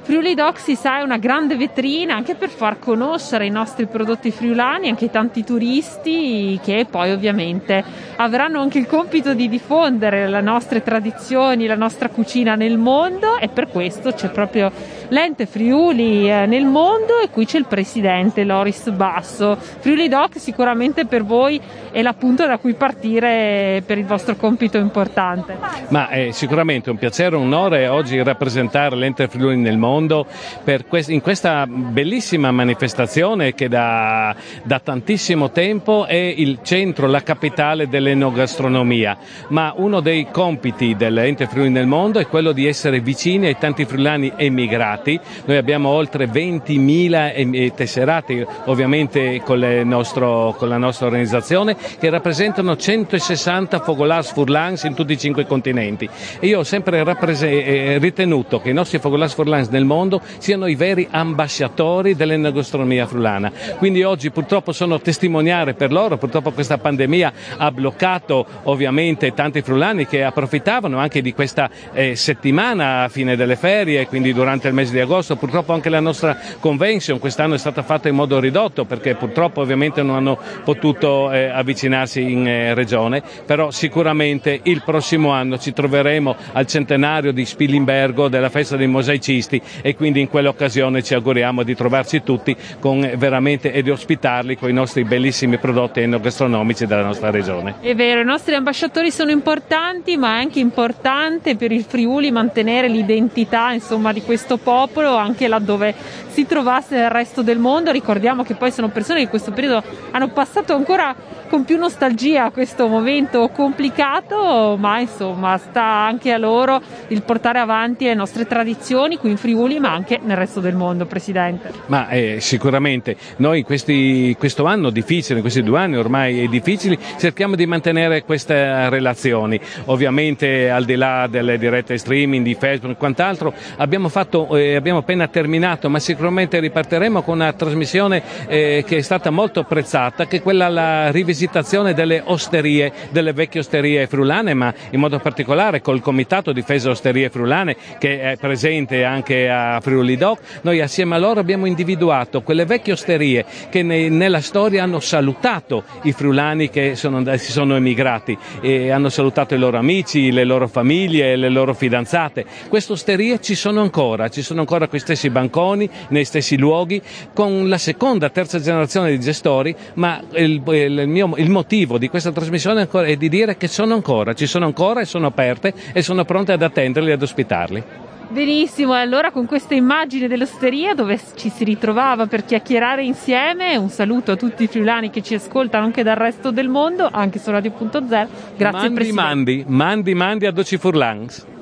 Friuli Doc, si sa, è una grande vetrina anche per far conoscere i nostri prodotti friulani anche ai tanti turisti, che poi ovviamente avranno anche il compito di diffondere le nostre tradizioni, la nostra cucina nel mondo, e per questo c'è proprio l'ente Friuli nel mondo, e qui c'è il presidente Loris Basso. Friuli Doc sicuramente per voi è la punta da cui partire per il vostro compito importante. Ma è sicuramente un piacere, un onore oggi rappresentare l'ente Friuli nel mondo per in questa bellissima manifestazione che da tantissimo tempo è il centro, la capitale dell'enogastronomia. Ma uno dei compiti dell'ente Friuli nel mondo è quello di essere vicini ai tanti friulani emigrati. Noi abbiamo oltre 20.000 tesserati, ovviamente con la nostra organizzazione, che rappresentano 160 Fogolars Furlans in tutti i 5 continenti. E io ho sempre ritenuto che i nostri Fogolars Furlans nel mondo siano i veri ambasciatori dell'enogastronomia friulana. Quindi oggi purtroppo sono testimoniare per loro. Purtroppo questa pandemia ha bloccato ovviamente tanti friulani che approfittavano anche di questa settimana a fine delle ferie, quindi durante il mese di agosto. Purtroppo anche la nostra convention quest'anno è stata fatta in modo ridotto, perché purtroppo ovviamente non hanno potuto avvicinarsi in regione, però sicuramente il prossimo anno ci troveremo al centenario di Spilimbergo, della festa dei mosaicisti, e quindi in quell'occasione ci auguriamo di trovarci tutti e di ospitarli con i nostri bellissimi prodotti enogastronomici della nostra regione. È vero, i nostri ambasciatori sono importanti, ma è anche importante per il Friuli mantenere l'identità, insomma, di questo popolo anche laddove si trovasse nel resto del mondo. Ricordiamo che poi sono persone che in questo periodo hanno passato ancora con più nostalgia questo momento complicato, ma insomma sta anche a loro il portare avanti le nostre tradizioni qui in Friuli, ma anche nel resto del mondo, Presidente. Ma sicuramente noi questo anno difficile, in questi 2 anni ormai difficili, cerchiamo di mantenere queste relazioni. Ovviamente al di là delle dirette streaming di Facebook e quant'altro, abbiamo appena terminato, ma sicuramente ripartiremo con una trasmissione che è stata molto apprezzata, che è quella la rivisitazione delle vecchie osterie friulane, ma in modo particolare col Comitato Difesa Osterie Friulane, che è presente anche a Friuli Doc. Noi assieme a loro abbiamo individuato quelle vecchie osterie che nella storia hanno salutato i friulani che si sono emigrati, e hanno salutato i loro amici, le loro famiglie, le loro fidanzate. Queste osterie ci sono ancora quei stessi banconi, nei stessi luoghi, con la seconda, terza generazione di gestori, ma il motivo di questa trasmissione ancora è di dire che ci sono ancora e sono aperte e sono pronte ad attenderli e ad ospitarli. Benissimo, e allora con questa immagine dell'osteria dove ci si ritrovava per chiacchierare insieme, un saluto a tutti i friulani che ci ascoltano anche dal resto del mondo, anche su Radio.Zero. Grazie, Presidente. Mandi a Doci Furlans.